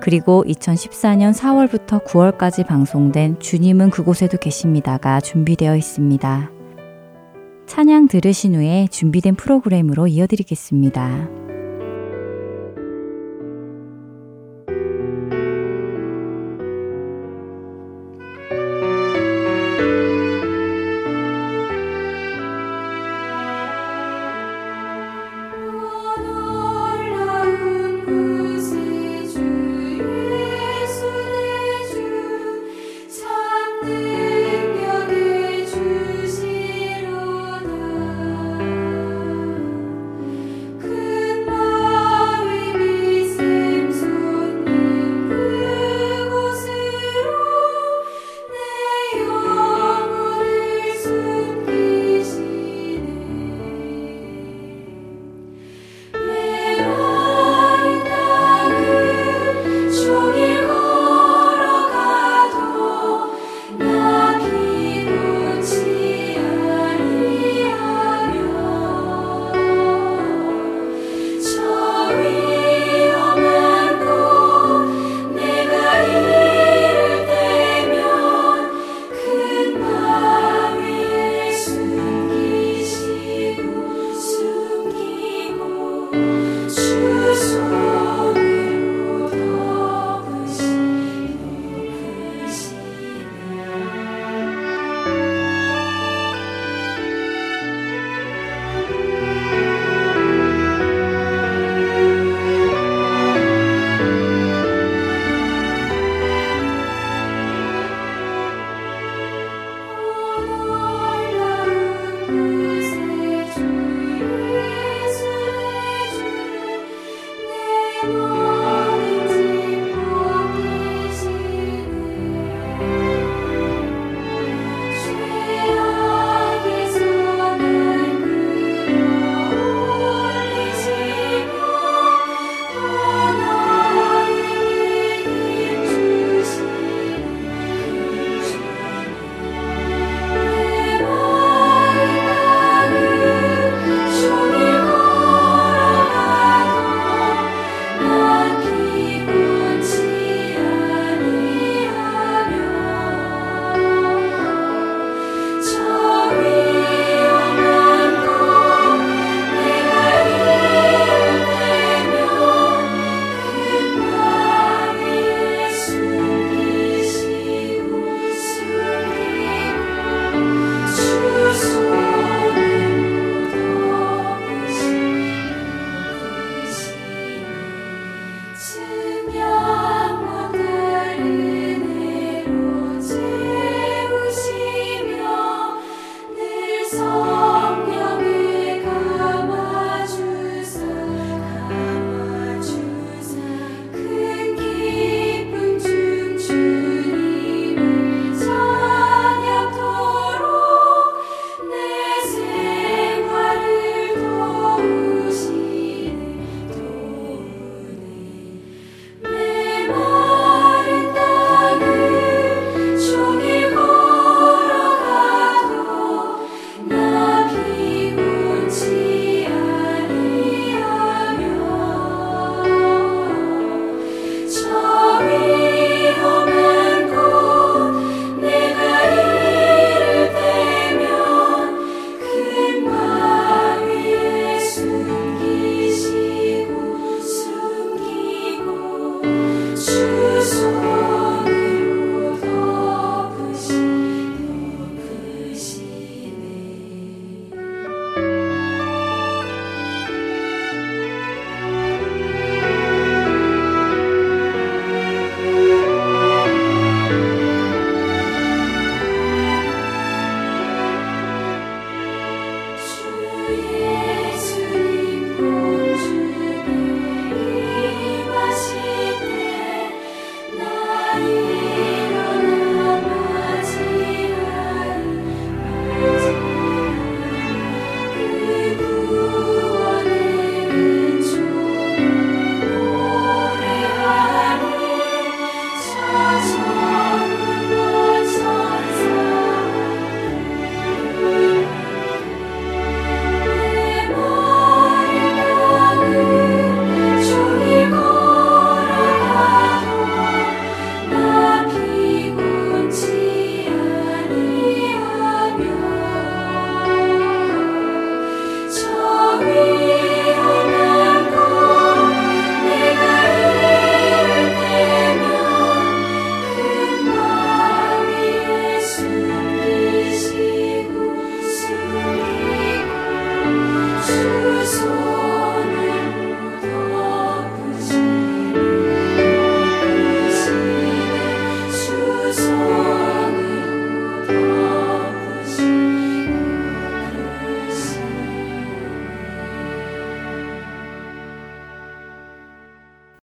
그리고 2014년 4월부터 9월까지 방송된 주님은 그곳에도 계십니다가 준비되어 있습니다. 찬양 들으신 후에 준비된 프로그램으로 이어드리겠습니다.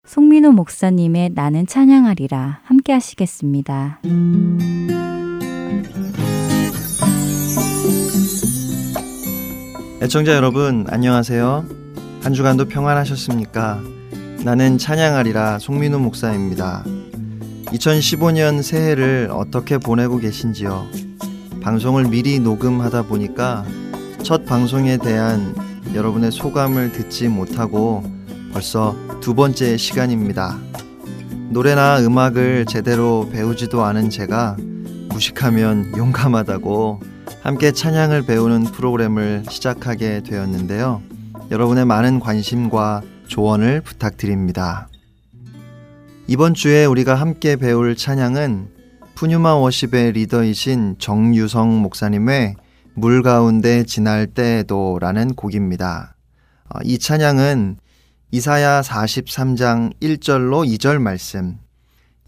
송민호 목사님의 나는 찬양하리라 함께 하시겠습니다. 애청자 여러분 안녕하세요. 한 주간도 평안하셨습니까? 나는 찬양하리라 송민호 목사입니다. 2015년 새해를 어떻게 보내고 계신지요? 방송을 미리 녹음하다 보니까 첫 방송에 대한 여러분의 소감을 듣지 못하고 벌써 두 번째 시간입니다. 노래나 음악을 제대로 배우지도 않은 제가 무식하면 용감하다고 함께 찬양을 배우는 프로그램을 시작하게 되었는데요. 여러분의 많은 관심과 조언을 부탁드립니다. 이번 주에 우리가 함께 배울 찬양은 푸뉴마 워십의 리더이신 정유성 목사님의 물 가운데 지날 때에도 라는 곡입니다. 이 찬양은 이사야 43장 1절로 2절 말씀,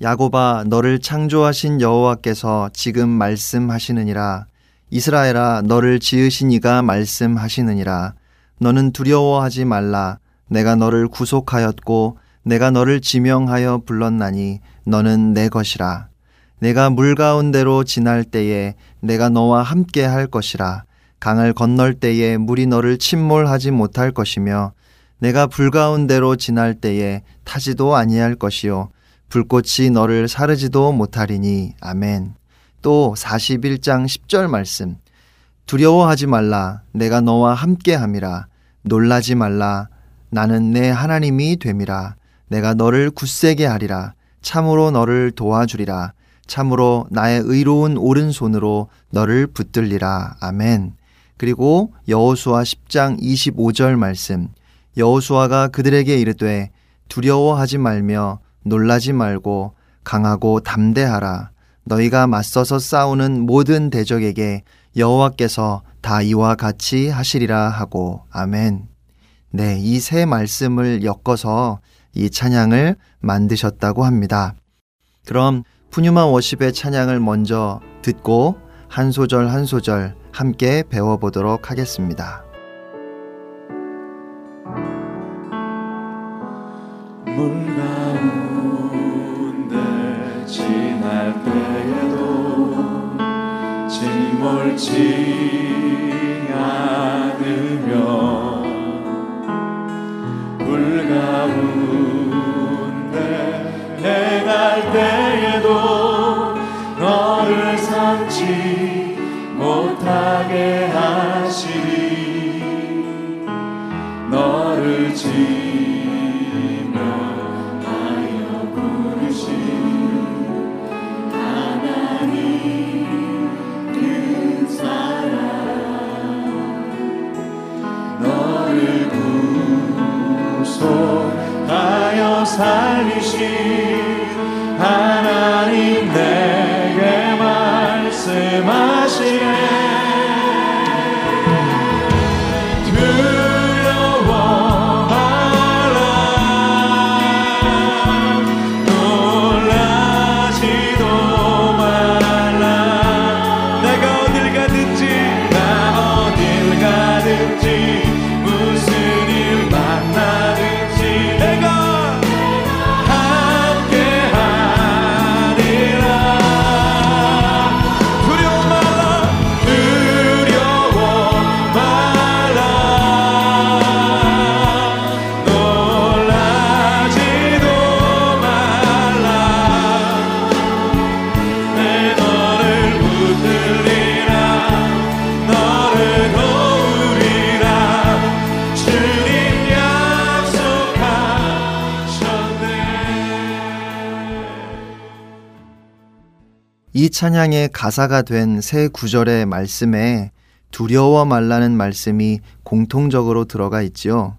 야곱아 너를 창조하신 여호와께서 지금 말씀하시느니라, 이스라엘아 너를 지으신 이가 말씀하시느니라, 너는 두려워하지 말라, 내가 너를 구속하였고 내가 너를 지명하여 불렀나니 너는 내 것이라, 내가 물 가운데로 지날 때에 내가 너와 함께 할 것이라, 강을 건널 때에 물이 너를 침몰하지 못할 것이며, 내가 불 가운데로 지날 때에 타지도 아니할 것이요 불꽃이 너를 사르지도 못하리니. 아멘. 또 41장 10절 말씀, 두려워하지 말라, 내가 너와 함께 함이라, 놀라지 말라, 나는 내 하나님이 됨이라, 내가 너를 굳세게 하리라, 참으로 너를 도와주리라, 참으로 나의 의로운 오른손으로 너를 붙들리라. 아멘. 그리고 여호수아 10장 25절 말씀, 여호수아가 그들에게 이르되 두려워하지 말며 놀라지 말고 강하고 담대하라, 너희가 맞서서 싸우는 모든 대적에게 여호와께서 다 이와 같이 하시리라 하고. 아멘. 네, 이 세 말씀을 엮어서 이 찬양을 만드셨다고 합니다. 그럼 푸뉴마 워십의 찬양을 먼저 듣고 한 소절 한 소절 함께 배워보도록 하겠습니다. 물 가운데 지날 때에도 침몰치 않으며, 물 가운데 해갈 때에도 너를 삼지 못하게 하시리, 너를 지명하여 부르신 하나님 그 사랑, 너를 구속하여 살리신 하나님 내게 말씀하시네. 이 찬양의 가사가 된 세 구절의 말씀에 두려워 말라는 말씀이 공통적으로 들어가 있지요.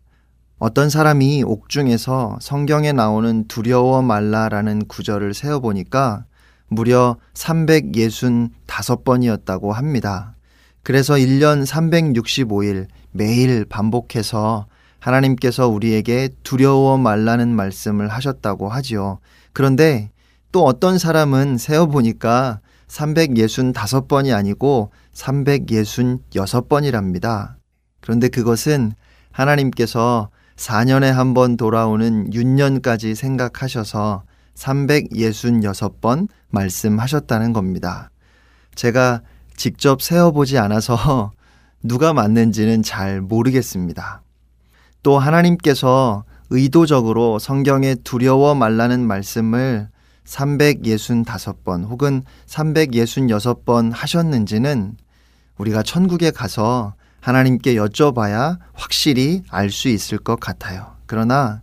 어떤 사람이 옥중에서 성경에 나오는 두려워 말라라는 구절을 세어보니까 무려 365번이었다고 합니다. 그래서 1년 365일 매일 반복해서 하나님께서 우리에게 두려워 말라는 말씀을 하셨다고 하지요. 그런데 또 어떤 사람은 세어보니까 365번이 아니고 366번이랍니다. 그런데 그것은 하나님께서 4년에 한 번 돌아오는 윤년까지 생각하셔서 366번 말씀하셨다는 겁니다. 제가 직접 세어보지 않아서 누가 맞는지는 잘 모르겠습니다. 또 하나님께서 의도적으로 성경에 두려워 말라는 말씀을 365번 혹은 366번 하셨는지는 우리가 천국에 가서 하나님께 여쭤봐야 확실히 알 수 있을 것 같아요. 그러나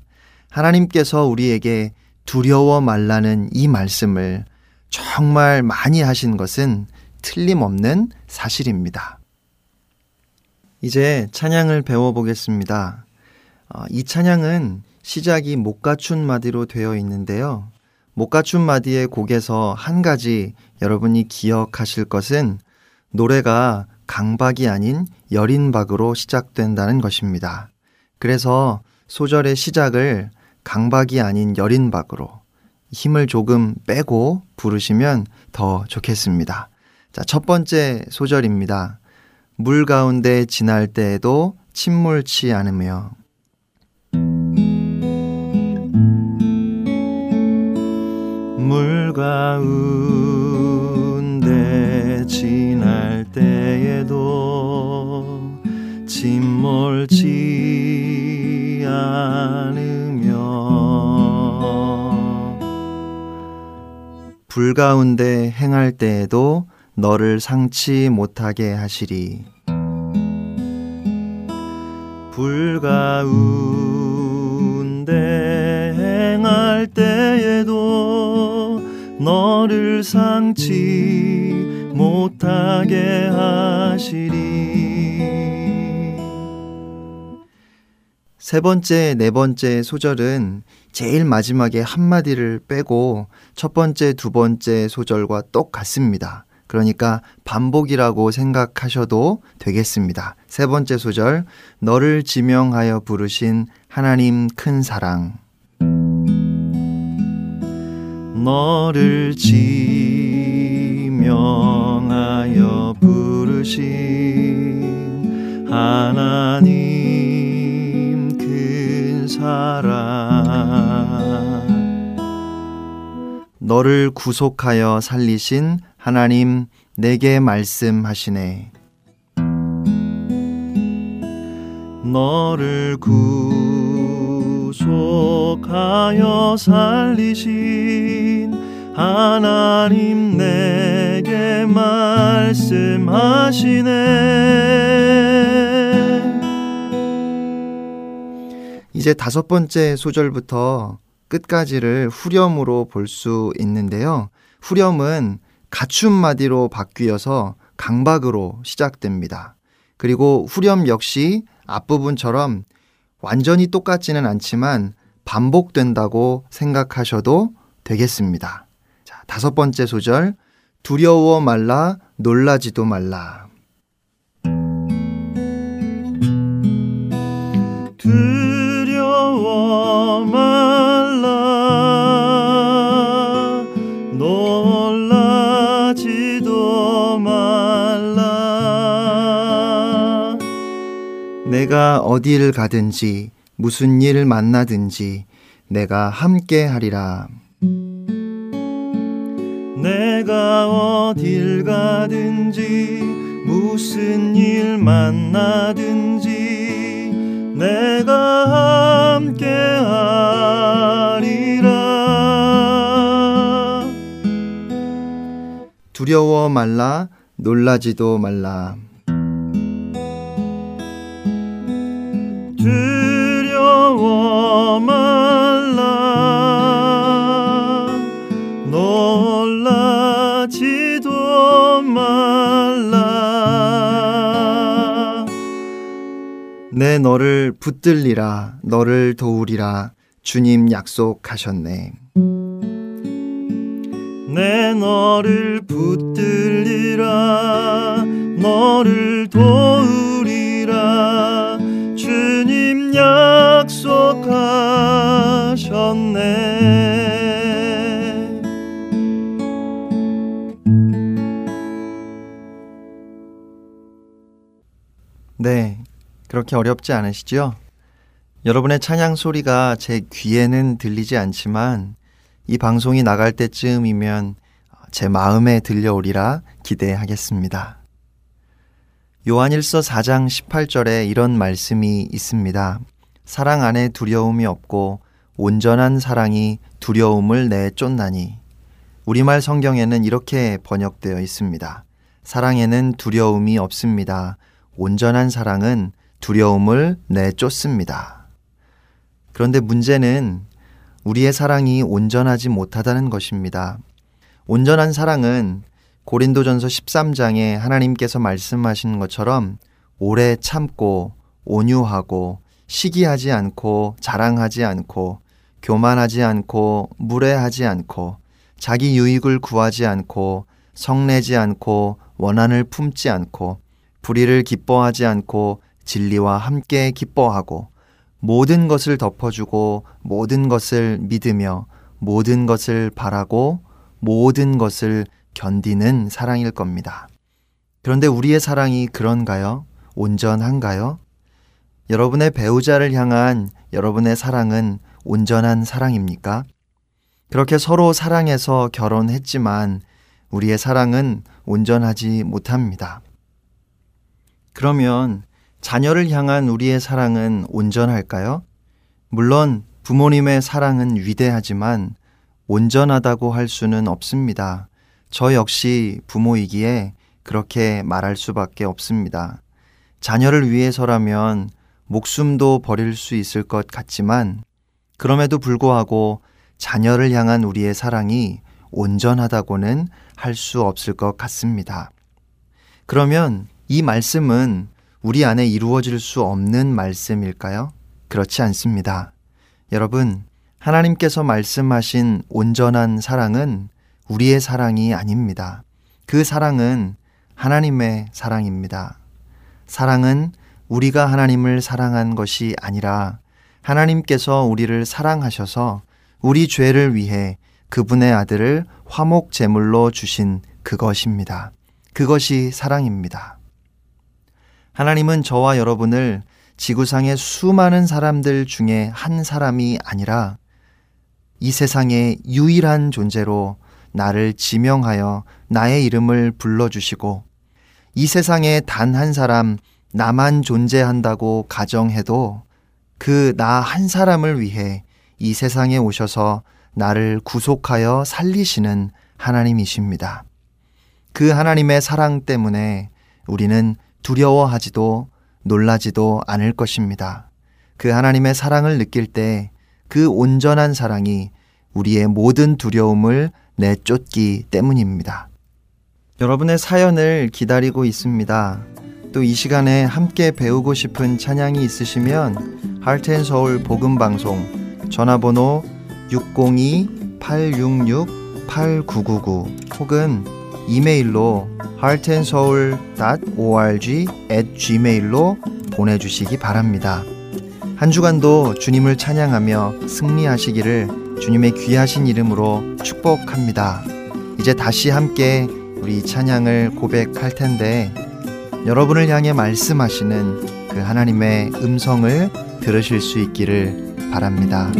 하나님께서 우리에게 두려워 말라는 이 말씀을 정말 많이 하신 것은 틀림없는 사실입니다. 이제 찬양을 배워보겠습니다. 이 찬양은 시작이 못 갖춘 마디로 되어 있는데요. 못 갖춘 마디의 곡에서 한 가지 여러분이 기억하실 것은 노래가 강박이 아닌 여린박으로 시작된다는 것입니다. 그래서 소절의 시작을 강박이 아닌 여린박으로 힘을 조금 빼고 부르시면 더 좋겠습니다. 자, 첫 번째 소절입니다. 물 가운데 지날 때에도 침몰치 않으며. 물 가운데 지날 때에도 침몰치 않으며. 불 가운데 행할 때에도 너를 상치 못하게 하시리. 불 가운데 행할 때에도 너를 상치 못하게 하시리. 세 번째, 네 번째 소절은 제일 마지막에 한마디를 빼고 첫 번째, 두 번째 소절과 똑같습니다. 그러니까 반복이라고 생각하셔도 되겠습니다. 세 번째 소절, 너를 지명하여 부르신 하나님 큰 사랑. 너를 지명하여 부르신 하나님 큰 사랑. 너를 구속하여 살리신 하나님 내게 말씀하시네. 너를 구속하여 살리신 하나님 내게 말씀하시네. 이제 다섯 번째 소절부터 끝까지를 후렴으로 볼 수 있는데요. 후렴은 갖춤 마디로 바뀌어서 강박으로 시작됩니다. 그리고 후렴 역시 앞부분처럼 완전히 똑같지는 않지만 반복된다고 생각하셔도 되겠습니다. 자, 다섯 번째 소절, 두려워 말라 놀라지도 말라. 두려워 말라 놀라지도 말라. 내가 어디를 가든지 무슨 일을 만나든지 내가 함께 하리라. 내가 어딜 가든지 무슨 일 만나든지 내가 함께 하리라. 두려워 말라 놀라지도 말라. 두려워 말라 놀라지도 말라. 내 너를 붙들리라 너를 도우리라 주님 약속하셨네. 내 너를 붙들리라 너를 도우리라 주님 약속하셨네. 네, 그렇게 어렵지 않으시죠? 여러분의 찬양 소리가 제 귀에는 들리지 않지만 이 방송이 나갈 때쯤이면 제 마음에 들려오리라 기대하겠습니다. 요한일서 4장 18절에 이런 말씀이 있습니다. 사랑 안에 두려움이 없고 온전한 사랑이 두려움을 내쫓나니. 우리말 성경에는 이렇게 번역되어 있습니다. 사랑에는 두려움이 없습니다. 온전한 사랑은 두려움을 내쫓습니다. 그런데 문제는 우리의 사랑이 온전하지 못하다는 것입니다. 온전한 사랑은 고린도전서 13장에 하나님께서 말씀하신 것처럼 오래 참고 온유하고 시기하지 않고 자랑하지 않고 교만하지 않고 무례하지 않고 자기 유익을 구하지 않고 성내지 않고 원한을 품지 않고 불의를 기뻐하지 않고 진리와 함께 기뻐하고 모든 것을 덮어주고 모든 것을 믿으며 모든 것을 바라고 모든 것을 견디는 사랑일 겁니다. 그런데 우리의 사랑이 그런가요? 온전한가요? 여러분의 배우자를 향한 여러분의 사랑은 온전한 사랑입니까? 그렇게 서로 사랑해서 결혼했지만 우리의 사랑은 온전하지 못합니다. 그러면 자녀를 향한 우리의 사랑은 온전할까요? 물론 부모님의 사랑은 위대하지만 온전하다고 할 수는 없습니다. 저 역시 부모이기에 그렇게 말할 수밖에 없습니다. 자녀를 위해서라면 목숨도 버릴 수 있을 것 같지만 그럼에도 불구하고 자녀를 향한 우리의 사랑이 온전하다고는 할 수 없을 것 같습니다. 그러면 이 말씀은 우리 안에 이루어질 수 없는 말씀일까요? 그렇지 않습니다. 여러분, 하나님께서 말씀하신 온전한 사랑은 우리의 사랑이 아닙니다. 그 사랑은 하나님의 사랑입니다. 사랑은 우리가 하나님을 사랑한 것이 아니라 하나님께서 우리를 사랑하셔서 우리 죄를 위해 그분의 아들을 화목 제물로 주신 그것입니다. 그것이 사랑입니다. 하나님은 저와 여러분을 지구상의 수많은 사람들 중에 한 사람이 아니라 이 세상의 유일한 존재로 나를 지명하여 나의 이름을 불러주시고 이 세상에 단 한 사람 나만 존재한다고 가정해도 그 나 한 사람을 위해 이 세상에 오셔서 나를 구속하여 살리시는 하나님이십니다. 그 하나님의 사랑 때문에 우리는 두려워하지도 놀라지도 않을 것입니다. 그 하나님의 사랑을 느낄 때 그 온전한 사랑이 우리의 모든 두려움을 내쫓기 때문입니다. 여러분의 사연을 기다리고 있습니다. 또 이 시간에 함께 배우고 싶은 찬양이 있으시면 Heart and Soul 복음방송 전화번호 602-866-8999 혹은 이메일로 heartandsoul.org@gmail로 보내주시기 바랍니다. 한 주간도 주님을 찬양하며 승리하시기를 주님의 귀하신 이름으로 축복합니다. 이제 다시 함께 우리 찬양을 고백할 텐데 여러분을 향해 말씀하시는 그 하나님의 음성을 들으실 수 있기를 바랍니다.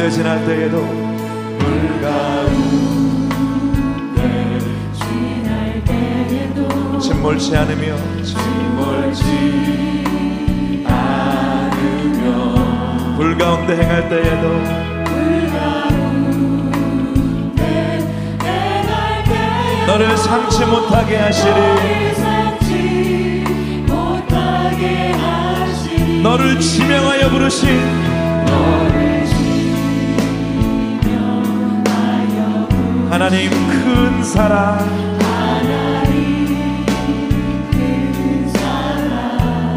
가운데 지날 때에도 물 가운데 지날 때에도 침몰치 않으며 침몰치 않으며 불 가운데 행할 때에도 불 가운데 행할 때에도 너를 상치 못하게 하시리 너를 지명하여 부르신 하나님 큰 사랑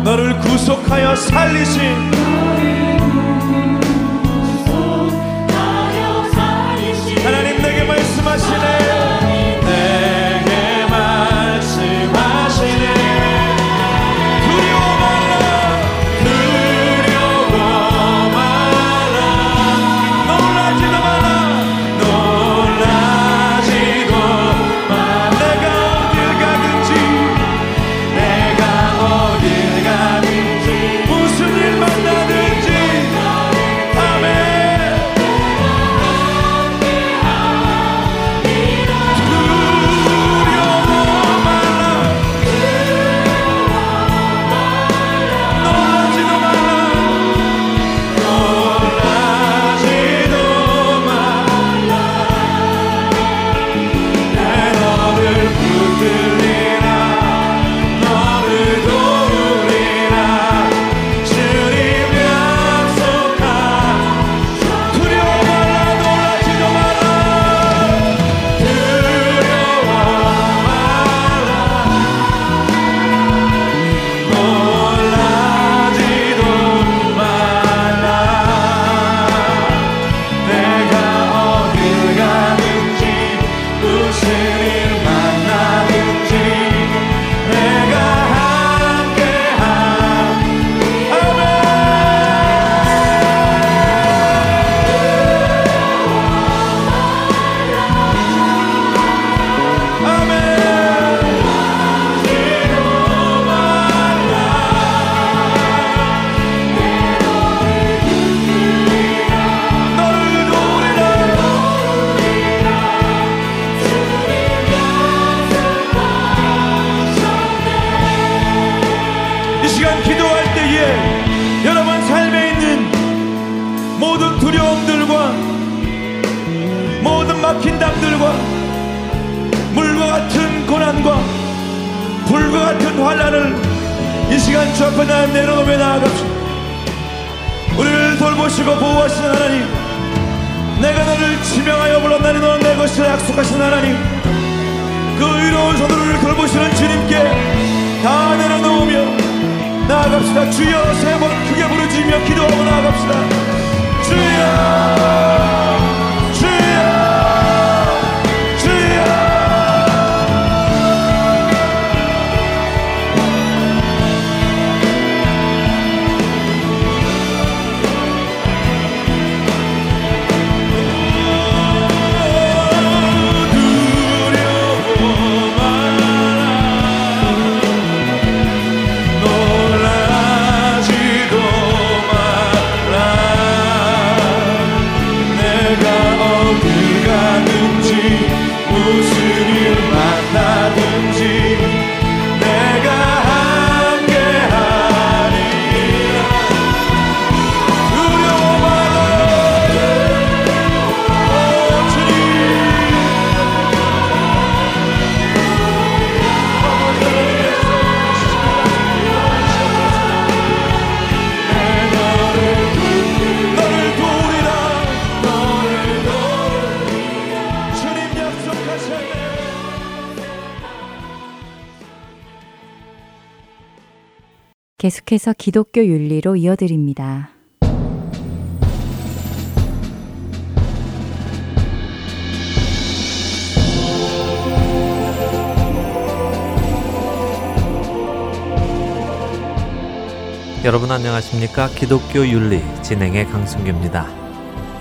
너를 구속하여 살리신 하나님 내게 말씀하시네 계속해서 기독교 윤리로 이어드립니다. 여러분 안녕하십니까? 기독교 윤리 진행의 강승규입니다.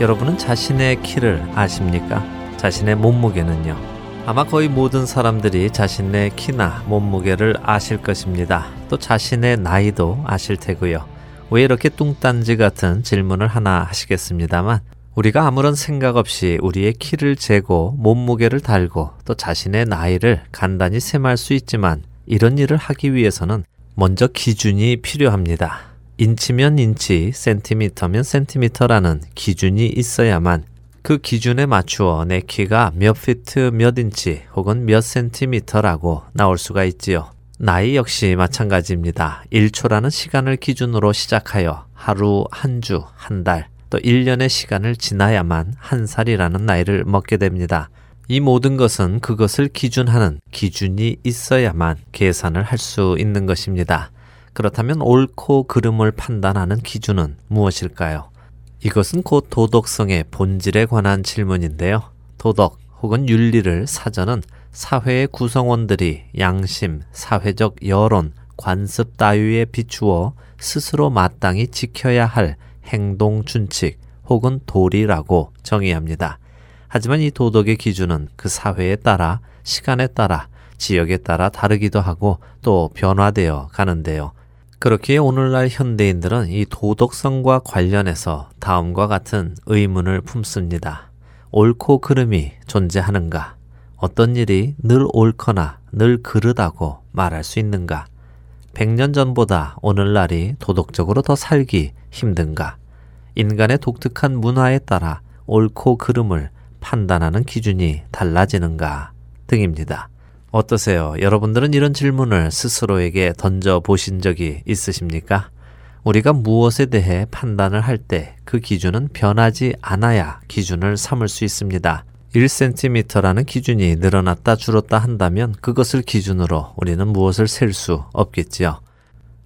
여러분은 자신의 키를 아십니까? 자신의 몸무게는요. 아마 거의 모든 사람들이 자신의 키나 몸무게를 아실 것입니다. 또 자신의 나이도 아실 테고요. 왜 이렇게 뚱딴지 같은 질문을 하나 하시겠습니다만 우리가 아무런 생각 없이 우리의 키를 재고 몸무게를 달고 또 자신의 나이를 간단히 셈할 수 있지만 이런 일을 하기 위해서는 먼저 기준이 필요합니다. 인치면 인치, 센티미터면 센티미터라는 기준이 있어야만 그 기준에 맞추어 내 키가 몇 피트 몇 인치 혹은 몇 센티미터라고 나올 수가 있지요. 나이 역시 마찬가지입니다. 1초라는 시간을 기준으로 시작하여 하루, 한 주, 한 달, 또 1년의 시간을 지나야만 한 살이라는 나이를 먹게 됩니다. 이 모든 것은 그것을 기준하는 기준이 있어야만 계산을 할 수 있는 것입니다. 그렇다면 옳고 그름을 판단하는 기준은 무엇일까요? 이것은 곧 도덕성의 본질에 관한 질문인데요. 도덕 혹은 윤리를 사전은 사회의 구성원들이 양심, 사회적 여론, 관습 따위에 비추어 스스로 마땅히 지켜야 할 행동 준칙 혹은 도리라고 정의합니다. 하지만 이 도덕의 기준은 그 사회에 따라, 시간에 따라, 지역에 따라 다르기도 하고 또 변화되어 가는데요. 그렇기에 오늘날 현대인들은 이 도덕성과 관련해서 다음과 같은 의문을 품습니다. 옳고 그름이 존재하는가? 어떤 일이 늘 옳거나 늘 그르다고 말할 수 있는가? 100년 전보다 오늘날이 도덕적으로 더 살기 힘든가? 인간의 독특한 문화에 따라 옳고 그름을 판단하는 기준이 달라지는가? 등입니다. 어떠세요? 여러분들은 이런 질문을 스스로에게 던져보신 적이 있으십니까? 우리가 무엇에 대해 판단을 할 때 그 기준은 변하지 않아야 기준을 삼을 수 있습니다. 1cm라는 기준이 늘어났다 줄었다 한다면 그것을 기준으로 우리는 무엇을 셀 수 없겠지요.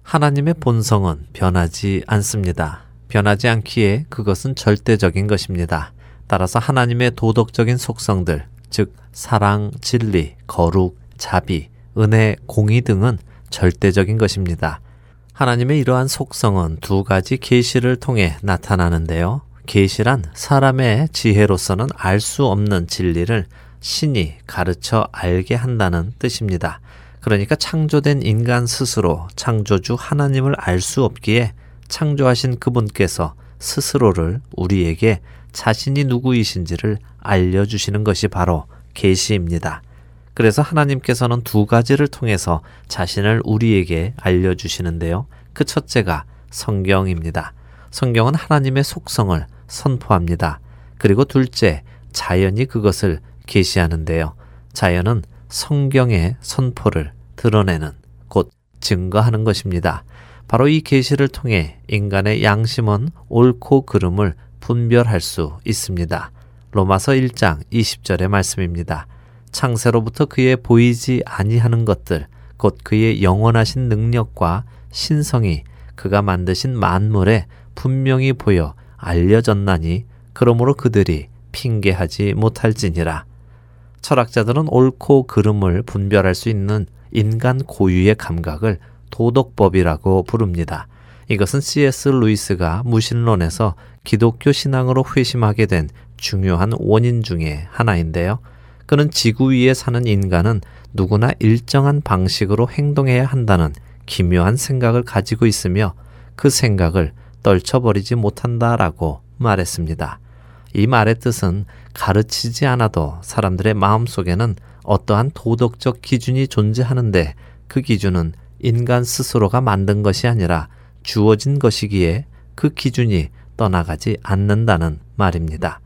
하나님의 본성은 변하지 않습니다. 변하지 않기에 그것은 절대적인 것입니다. 따라서 하나님의 도덕적인 속성들, 즉 사랑, 진리, 거룩, 자비, 은혜, 공의 등은 절대적인 것입니다. 하나님의 이러한 속성은 두 가지 계시를 통해 나타나는데요. 계시란 사람의 지혜로서는 알 수 없는 진리를 신이 가르쳐 알게 한다는 뜻입니다. 그러니까 창조된 인간 스스로 창조주 하나님을 알 수 없기에 창조하신 그분께서 스스로를 우리에게 자신이 누구이신지를 알려주시는 것이 바로 계시입니다. 그래서 하나님께서는 두 가지를 통해서 자신을 우리에게 알려주시는데요. 그 첫째가 성경입니다. 성경은 하나님의 속성을 선포합니다. 그리고 둘째, 자연이 그것을 계시하는데요. 자연은 성경의 선포를 드러내는, 곧 증거하는 것입니다. 바로 이 계시를 통해 인간의 양심은 옳고 그름을 분별할 수 있습니다. 로마서 1장 20절의 말씀입니다. 창세로부터 그의 보이지 아니하는 것들, 곧 그의 영원하신 능력과 신성이 그가 만드신 만물에 분명히 보여 알려졌나니 그러므로 그들이 핑계하지 못할지니라. 철학자들은 옳고 그름을 분별할 수 있는 인간 고유의 감각을 도덕법이라고 부릅니다. 이것은 C.S. 루이스가 무신론에서 기독교 신앙으로 회심하게 된 중요한 원인 중에 하나인데요. 그는 지구 위에 사는 인간은 누구나 일정한 방식으로 행동해야 한다는 기묘한 생각을 가지고 있으며 그 생각을 떨쳐버리지 못한다라고 말했습니다. 이 말의 뜻은 가르치지 않아도 사람들의 마음속에는 어떠한 도덕적 기준이 존재하는데 그 기준은 인간 스스로가 만든 것이 아니라 주어진 것이기에 그 기준이 떠나가지 않는다는 말입니다.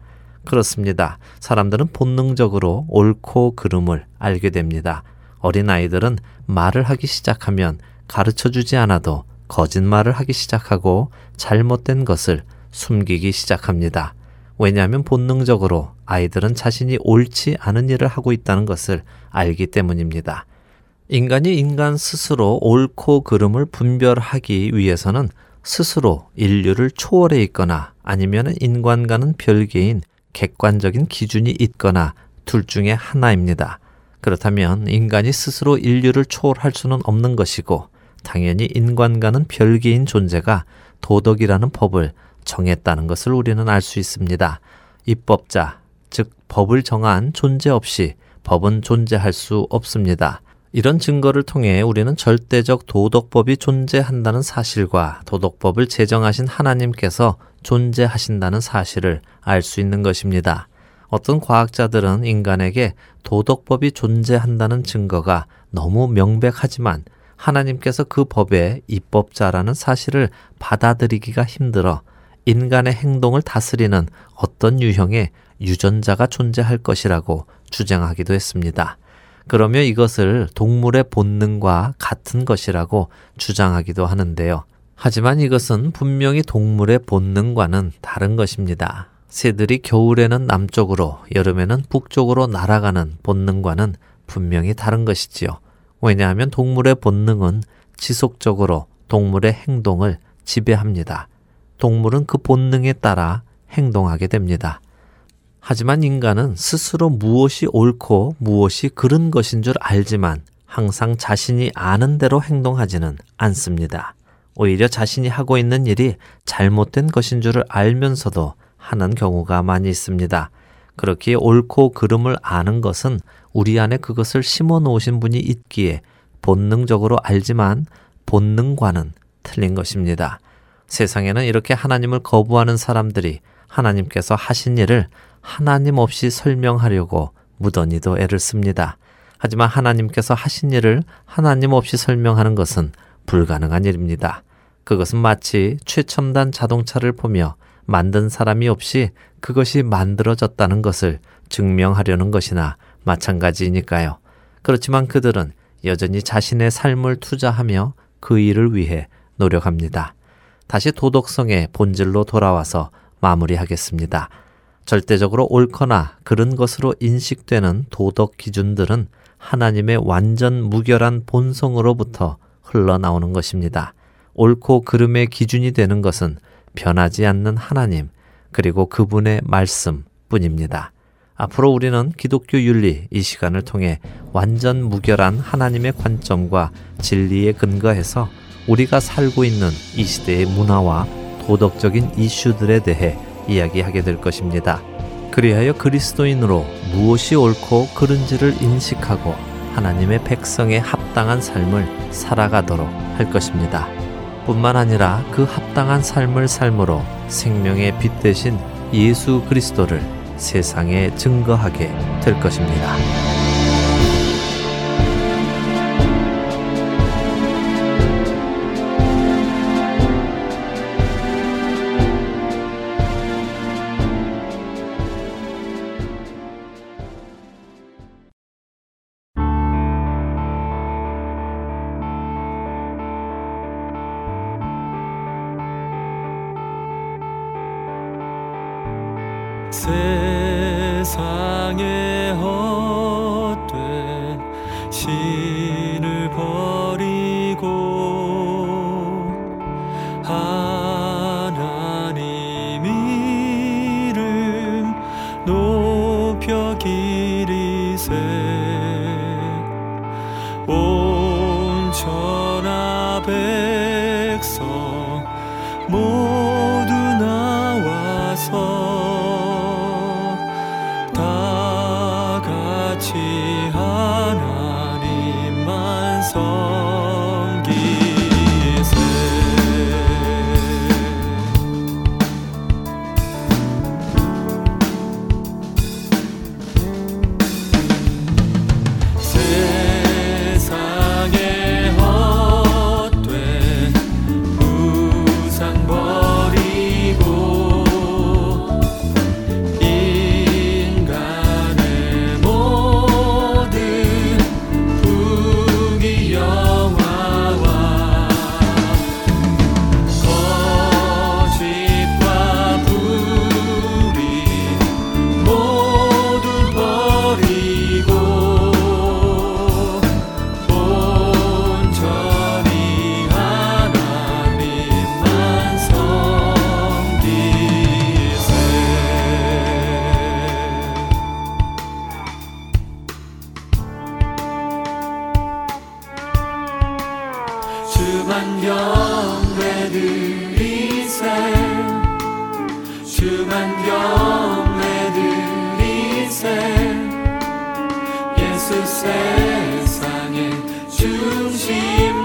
그렇습니다. 사람들은 본능적으로 옳고 그름을 알게 됩니다. 어린아이들은 말을 하기 시작하면 가르쳐주지 않아도 거짓말을 하기 시작하고 잘못된 것을 숨기기 시작합니다. 왜냐하면 본능적으로 아이들은 자신이 옳지 않은 일을 하고 있다는 것을 알기 때문입니다. 인간이 인간 스스로 옳고 그름을 분별하기 위해서는 스스로 인류를 초월해 있거나 아니면 인간과는 별개인 객관적인 기준이 있거나 둘 중에 하나입니다. 그렇다면 인간이 스스로 인류를 초월할 수는 없는 것이고 당연히 인간과는 별개인 존재가 도덕이라는 법을 정했다는 것을 우리는 알 수 있습니다. 입법자, 즉 법을 정한 존재 없이 법은 존재할 수 없습니다. 이런 증거를 통해 우리는 절대적 도덕법이 존재한다는 사실과 도덕법을 제정하신 하나님께서 존재하신다는 사실을 알 수 있는 것입니다. 어떤 과학자들은 인간에게 도덕법이 존재한다는 증거가 너무 명백하지만 하나님께서 그 법의 입법자라는 사실을 받아들이기가 힘들어 인간의 행동을 다스리는 어떤 유형의 유전자가 존재할 것이라고 주장하기도 했습니다. 그러며 이것을 동물의 본능과 같은 것이라고 주장하기도 하는데요. 하지만 이것은 분명히 동물의 본능과는 다른 것입니다. 새들이 겨울에는 남쪽으로, 여름에는 북쪽으로 날아가는 본능과는 분명히 다른 것이지요. 왜냐하면 동물의 본능은 지속적으로 동물의 행동을 지배합니다. 동물은 그 본능에 따라 행동하게 됩니다. 하지만 인간은 스스로 무엇이 옳고 무엇이 그른 것인 줄 알지만 항상 자신이 아는 대로 행동하지는 않습니다. 오히려 자신이 하고 있는 일이 잘못된 것인 줄을 알면서도 하는 경우가 많이 있습니다. 그렇기에 옳고 그름을 아는 것은 우리 안에 그것을 심어 놓으신 분이 있기에 본능적으로 알지만 본능과는 틀린 것입니다. 세상에는 이렇게 하나님을 거부하는 사람들이 하나님께서 하신 일을 하나님 없이 설명하려고 무던히도 애를 씁니다. 하지만 하나님께서 하신 일을 하나님 없이 설명하는 것은 불가능한 일입니다. 그것은 마치 최첨단 자동차를 보며 만든 사람이 없이 그것이 만들어졌다는 것을 증명하려는 것이나 마찬가지이니까요. 그렇지만 그들은 여전히 자신의 삶을 투자하며 그 일을 위해 노력합니다. 다시 도덕성의 본질로 돌아와서 마무리하겠습니다. 절대적으로 옳거나 그른 것으로 인식되는 도덕 기준들은 하나님의 완전 무결한 본성으로부터 흘러나오는 것입니다. 옳고 그름의 기준이 되는 것은 변하지 않는 하나님, 그리고 그분의 말씀 뿐입니다. 앞으로 우리는 기독교 윤리 이 시간을 통해 완전 무결한 하나님의 관점과 진리에 근거해서 우리가 살고 있는 이 시대의 문화와 도덕적인 이슈들에 대해 이야기하게 될 것입니다. 그리하여 그리스도인으로 무엇이 옳고 그른지를 인식하고 하나님의 백성에 합당한 삶을 살아가도록 할 것입니다. 뿐만 아니라 그 합당한 삶을 삶으로 생명의 빛 대신 예수 그리스도를 세상에 증거하게 될 것입니다. 세상에 헛된 신을 버리고 하나님 이름 높여 기리세 온 천하 백성 모두 나와서 주님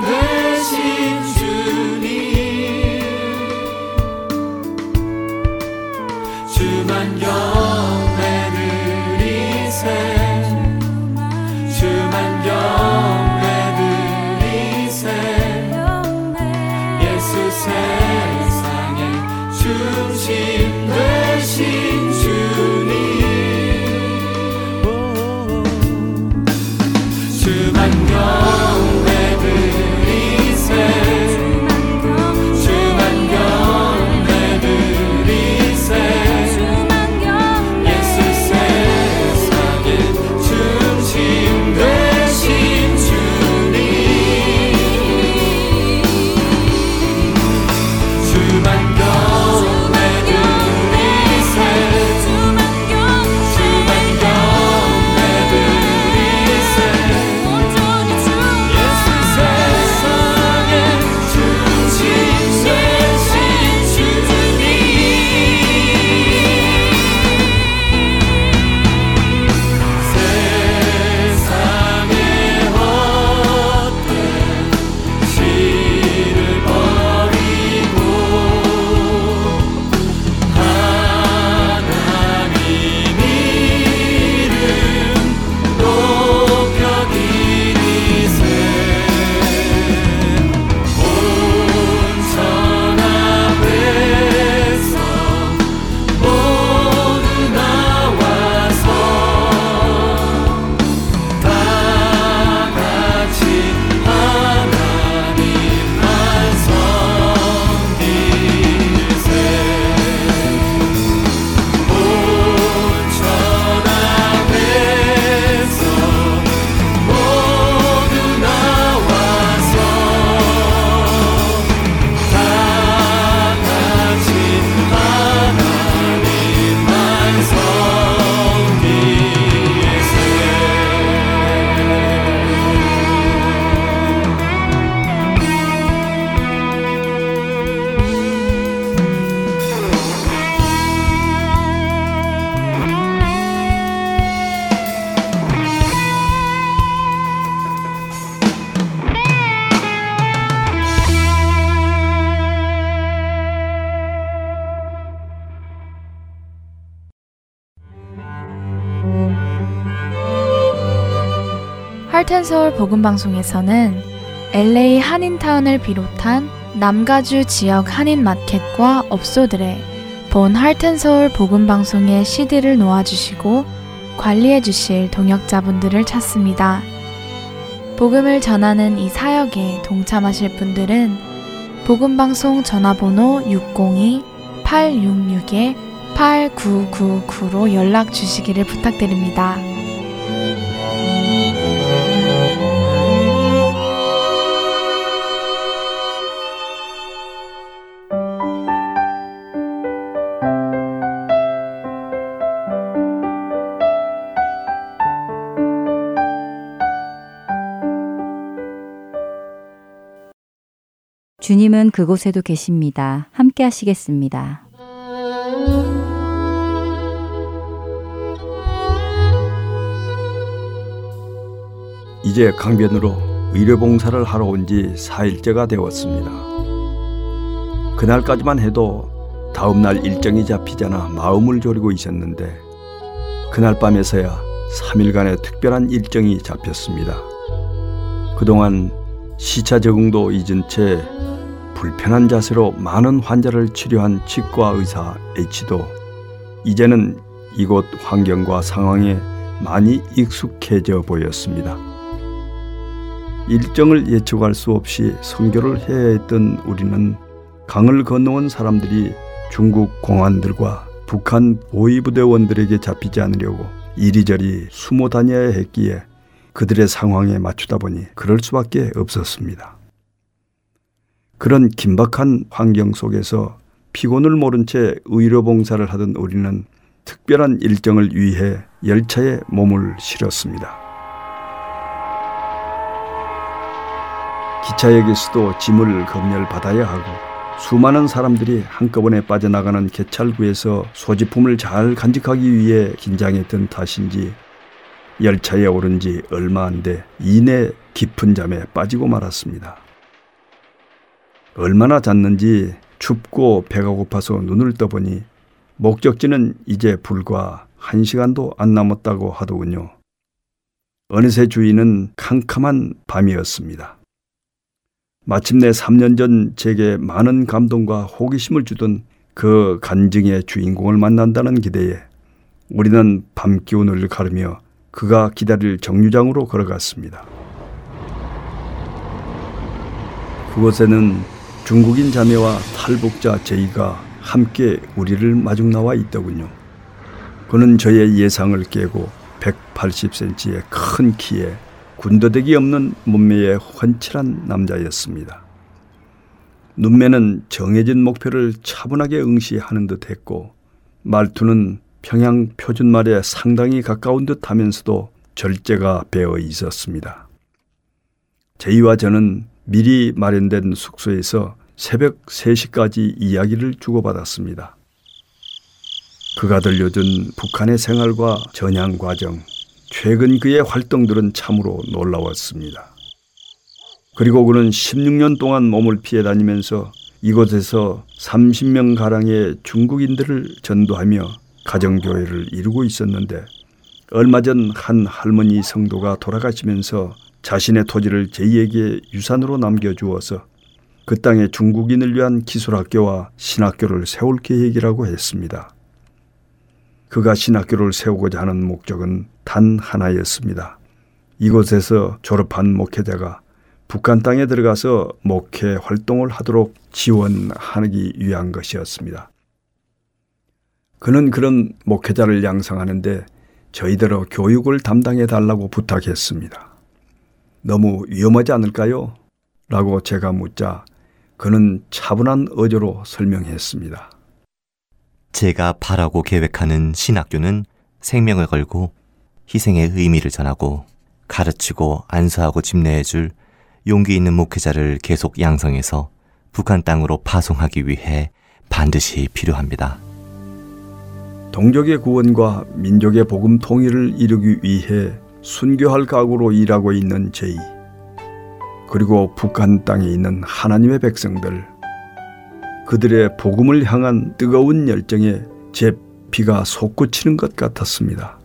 Heart and Soul 복음방송에서는 LA 한인타운을 비롯한 남가주 지역 한인 마켓과 업소들에 본 Heart and Soul 복음방송의 CD를 놓아주시고 관리해주실 동역자분들을 찾습니다. 복음을 전하는 이 사역에 동참하실 분들은 복음방송 전화번호 602-866-8999로 연락 주시기를 부탁드립니다. 주님은 그곳에도 계십니다. 함께 하시겠습니다. 이제 강변으로 의료봉사를 하러 온 지 4일째가 되었습니다. 그날까지만 해도 다음날 일정이 잡히지 않아 마음을 졸이고 있었는데 그날 밤에서야 3일간의 특별한 일정이 잡혔습니다. 그동안 시차 적응도 잊은 채 불편한 자세로 많은 환자를 치료한 치과 의사 H도 이제는 이곳 환경과 상황에 많이 익숙해져 보였습니다. 일정을 예측할 수 없이 선교를 해야 했던 우리는 강을 건너온 사람들이 중국 공안들과 북한 보위부대원들에게 잡히지 않으려고 이리저리 숨어 다녀야 했기에 그들의 상황에 맞추다 보니 그럴 수밖에 없었습니다. 그런 긴박한 환경 속에서 피곤을 모른 채 의료 봉사를 하던 우리는 특별한 일정을 위해 열차에 몸을 실었습니다. 기차역에서도 짐을 검열받아야 하고 수많은 사람들이 한꺼번에 빠져나가는 개찰구에서 소지품을 잘 간직하기 위해 긴장했던 탓인지 열차에 오른 지 얼마 안 돼 이내 깊은 잠에 빠지고 말았습니다. 얼마나 잤는지 춥고 배가 고파서 눈을 떠보니 목적지는 이제 불과 1시간도 안 남았다고 하더군요. 어느새 주위는 캄캄한 밤이었습니다. 마침내 3년 전 제게 많은 감동과 호기심을 주던 그 간증의 주인공을 만난다는 기대에 우리는 밤 기운을 가르며 그가 기다릴 정류장으로 걸어갔습니다. 그곳에는 중국인 자매와 탈북자 제이가 함께 우리를 마중 나와 있더군요. 그는 저의 예상을 깨고 180cm의 큰 키에 군더더기 없는 몸매의 훤칠한 남자였습니다. 눈매는 정해진 목표를 차분하게 응시하는 듯했고 말투는 평양 표준말에 상당히 가까운 듯 하면서도 절제가 배어 있었습니다. 제이와 저는 미리 마련된 숙소에서 새벽 3시까지 이야기를 주고받았습니다. 그가 들려준 북한의 생활과 전향 과정, 최근 그의 활동들은 참으로 놀라웠습니다. 그리고 그는 16년 동안 몸을 피해 다니면서 이곳에서 30명가량의 중국인들을 전도하며 가정교회를 이루고 있었는데 얼마 전 한 할머니 성도가 돌아가시면서 자신의 토지를 제이에게 유산으로 남겨주어서 그 땅에 중국인을 위한 기술학교와 신학교를 세울 계획이라고 했습니다. 그가 신학교를 세우고자 하는 목적은 단 하나였습니다. 이곳에서 졸업한 목회자가 북한 땅에 들어가서 목회 활동을 하도록 지원하기 위한 것이었습니다. 그는 그런 목회자를 양성하는데 저희더러 교육을 담당해 달라고 부탁했습니다. 너무 위험하지 않을까요? 라고 제가 묻자 그는 차분한 어조로 설명했습니다. 제가 바라고 계획하는 신학교는 생명을 걸고 희생의 의미를 전하고 가르치고 안수하고 집례해줄 용기 있는 목회자를 계속 양성해서 북한 땅으로 파송하기 위해 반드시 필요합니다. 동족의 구원과 민족의 복음 통일을 이루기 위해 순교할 각오로 일하고 있는 제이, 그리고 북한 땅에 있는 하나님의 백성들, 그들의 복음을 향한 뜨거운 열정에 제 피가 솟구치는 것 같았습니다.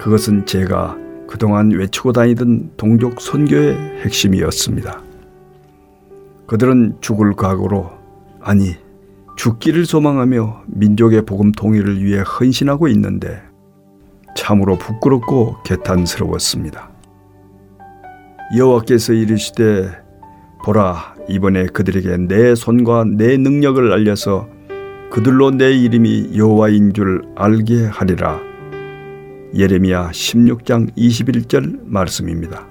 그것은 제가 그동안 외치고 다니던 동족 선교의 핵심이었습니다. 그들은 죽을 각오로, 아니 죽기를 소망하며 민족의 복음 통일을 위해 헌신하고 있는데 참으로 부끄럽고 개탄스러웠습니다. 여호와께서 이르시되 보라, 이번에 그들에게 내 손과 내 능력을 알려서 그들로 내 이름이 여호와인 줄 알게 하리라. 예레미야 16장 21절 말씀입니다.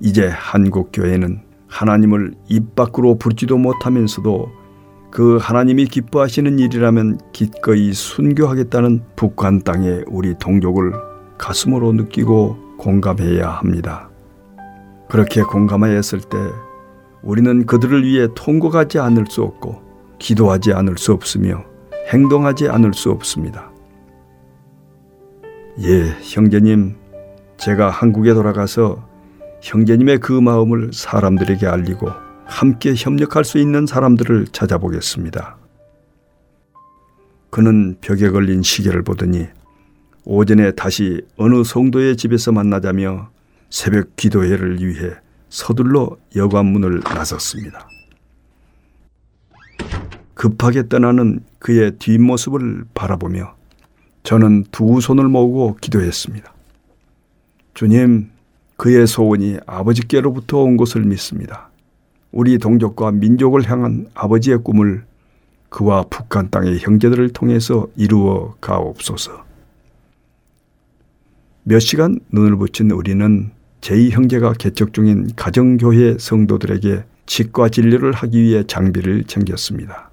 이제 한국 교회는 하나님을 입 밖으로 부르지도 못하면서도 그 하나님이 기뻐하시는 일이라면 기꺼이 순교하겠다는 북한 땅의 우리 동족을 가슴으로 느끼고 공감해야 합니다. 그렇게 공감하였을 때 우리는 그들을 위해 통곡하지 않을 수 없고 기도하지 않을 수 없으며 행동하지 않을 수 없습니다. 예, 형제님, 제가 한국에 돌아가서 형제님의 그 마음을 사람들에게 알리고 함께 협력할 수 있는 사람들을 찾아보겠습니다. 그는 벽에 걸린 시계를 보더니 오전에 다시 어느 성도의 집에서 만나자며 새벽 기도회를 위해 서둘러 여관문을 나섰습니다. 급하게 떠나는 그의 뒷모습을 바라보며 저는 두 손을 모으고 기도했습니다. 주님, 그의 소원이 아버지께로부터 온 것을 믿습니다. 우리 동족과 민족을 향한 아버지의 꿈을 그와 북한 땅의 형제들을 통해서 이루어 가옵소서. 몇 시간 눈을 붙인 우리는 제이 형제가 개척 중인 가정교회 성도들에게 치과 진료를 하기 위해 장비를 챙겼습니다.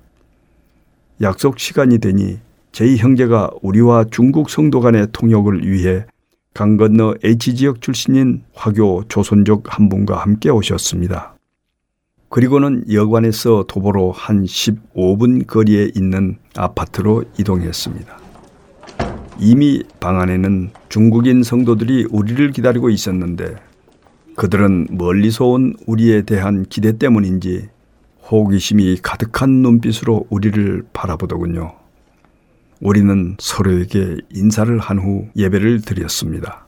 약속 시간이 되니 제이 형제가 우리와 중국 성도 간의 통역을 위해 강 건너 H지역 출신인 화교 조선족 한 분과 함께 오셨습니다. 그리고는 여관에서 도보로 한 15분 거리에 있는 아파트로 이동했습니다. 이미 방 안에는 중국인 성도들이 우리를 기다리고 있었는데 그들은 멀리서 온 우리에 대한 기대 때문인지 호기심이 가득한 눈빛으로 우리를 바라보더군요. 우리는 서로에게 인사를 한 후 예배를 드렸습니다.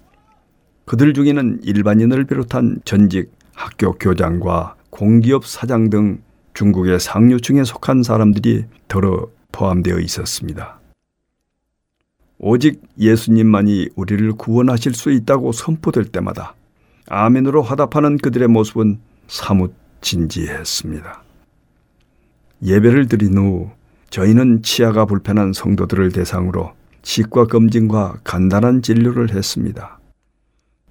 그들 중에는 일반인을 비롯한 전직 학교 교장과 공기업 사장 등 중국의 상류층에 속한 사람들이 더러 포함되어 있었습니다. 오직 예수님만이 우리를 구원하실 수 있다고 선포될 때마다 아멘으로 화답하는 그들의 모습은 사뭇 진지했습니다. 예배를 드린 후 저희는 치아가 불편한 성도들을 대상으로 치과 검진과 간단한 진료를 했습니다.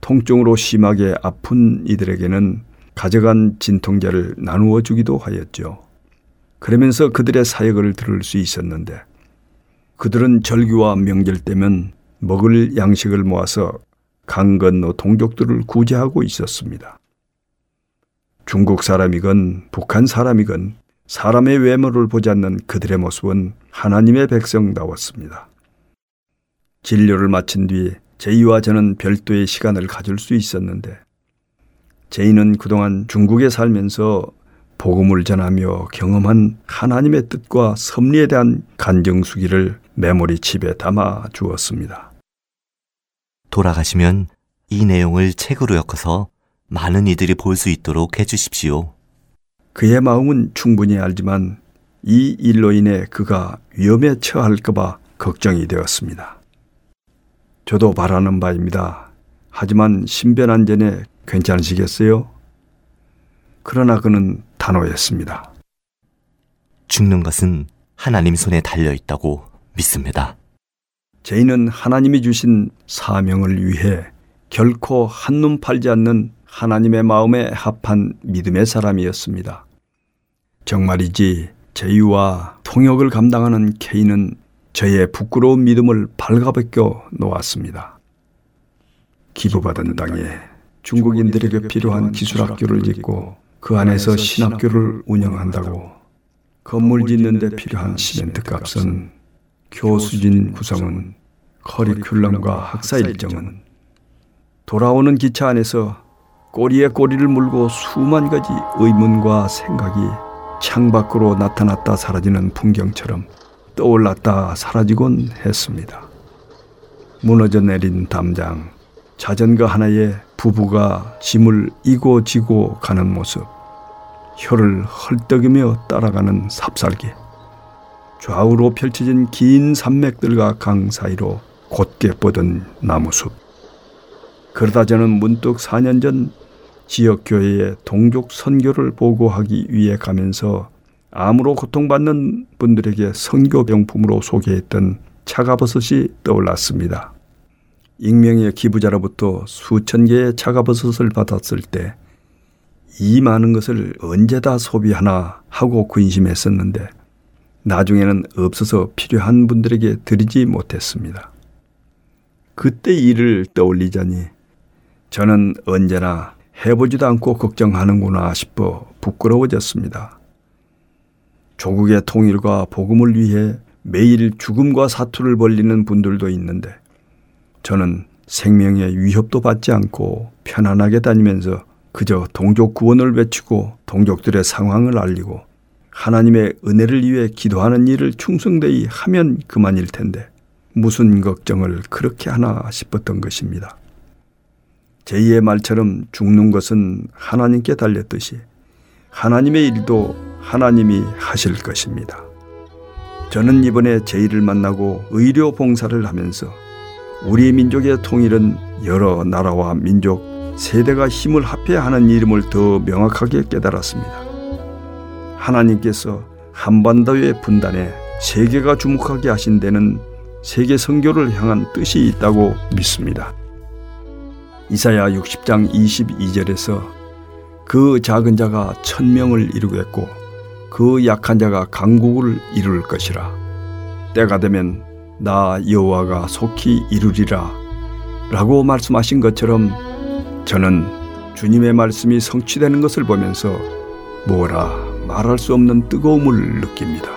통증으로 심하게 아픈 이들에게는 가져간 진통제를 나누어 주기도 하였죠. 그러면서 그들의 사역을 들을 수 있었는데 그들은 절기와 명절 때면 먹을 양식을 모아서 강 건너 동족들을 구제하고 있었습니다. 중국 사람이건 북한 사람이건 사람의 외모를 보지 않는 그들의 모습은 하나님의 백성다웠습니다. 진료를 마친 뒤 제이와 저는 별도의 시간을 가질 수 있었는데 제이는 그동안 중국에 살면서 복음을 전하며 경험한 하나님의 뜻과 섭리에 대한 간증수기를 메모리칩에 담아 주었습니다. 돌아가시면 이 내용을 책으로 엮어서 많은 이들이 볼 수 있도록 해주십시오. 그의 마음은 충분히 알지만 이 일로 인해 그가 위험에 처할까봐 걱정이 되었습니다. 저도 바라는 바입니다. 하지만 신변 안전에 괜찮으시겠어요? 그러나 그는 단호했습니다. 죽는 것은 하나님 손에 달려있다고 믿습니다. 제인은 하나님이 주신 사명을 위해 결코 한눈 팔지 않는 하나님의 마음에 합한 믿음의 사람이었습니다. 정말이지 제이와 통역을 감당하는 케이는 저의 부끄러운 믿음을 발가벗겨 놓았습니다. 기부받은 땅에 중국인들에게 필요한 기술학교를 짓고 그 안에서 신학교를 운영한다고. 건물 짓는 데 필요한 시멘트 값은, 교수진 구성은, 커리큘럼과 학사 일정은, 돌아오는 기차 안에서 꼬리에 꼬리를 물고 수만 가지 의문과 생각이 창밖으로 나타났다 사라지는 풍경처럼 떠올랐다 사라지곤 했습니다. 무너져 내린 담장, 자전거 하나에 부부가 짐을 이고 지고 가는 모습, 혀를 헐떡이며 따라가는 삽살개, 좌우로 펼쳐진 긴 산맥들과 강 사이로 곧게 뻗은 나무숲. 그러다 저는 문득 4년 전 지역교회의 동족 선교를 보고하기 위해 가면서 암으로 고통받는 분들에게 선교용품으로 소개했던 차가버섯이 떠올랐습니다. 익명의 기부자로부터 수천 개의 차가버섯을 받았을 때 이 많은 것을 언제 다 소비하나 하고 근심했었는데 나중에는 없어서 필요한 분들에게 드리지 못했습니다. 그때 일을 떠올리자니 저는 언제나 해보지도 않고 걱정하는구나 싶어 부끄러워졌습니다. 조국의 통일과 복음을 위해 매일 죽음과 사투를 벌이는 분들도 있는데 저는 생명의 위협도 받지 않고 편안하게 다니면서 그저 동족 구원을 외치고 동족들의 상황을 알리고 하나님의 은혜를 위해 기도하는 일을 충성되이 하면 그만일 텐데 무슨 걱정을 그렇게 하나 싶었던 것입니다. 제이의 말처럼 죽는 것은 하나님께 달렸듯이 하나님의 일도 하나님이 하실 것입니다. 저는 이번에 제이를 만나고 의료 봉사를 하면서 우리 민족의 통일은 여러 나라와 민족, 세대가 힘을 합해야 하는 일임을 더 명확하게 깨달았습니다. 하나님께서 한반도의 분단에 세계가 주목하게 하신 데는 세계 선교를 향한 뜻이 있다고 믿습니다. 이사야 60장 22절에서 그 작은 자가 천명을 이루겠고 그 약한 자가 강국을 이룰 것이라. 때가 되면 나 여호와가 속히 이루리라 라고 말씀하신 것처럼 저는 주님의 말씀이 성취되는 것을 보면서 뭐라 말할 수 없는 뜨거움을 느낍니다.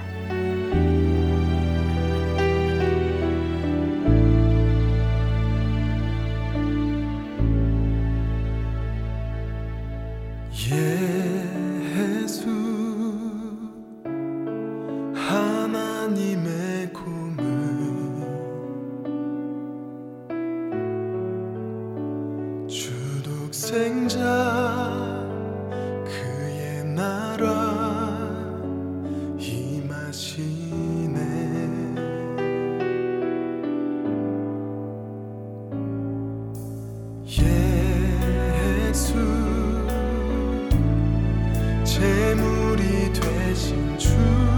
재물이 되신 주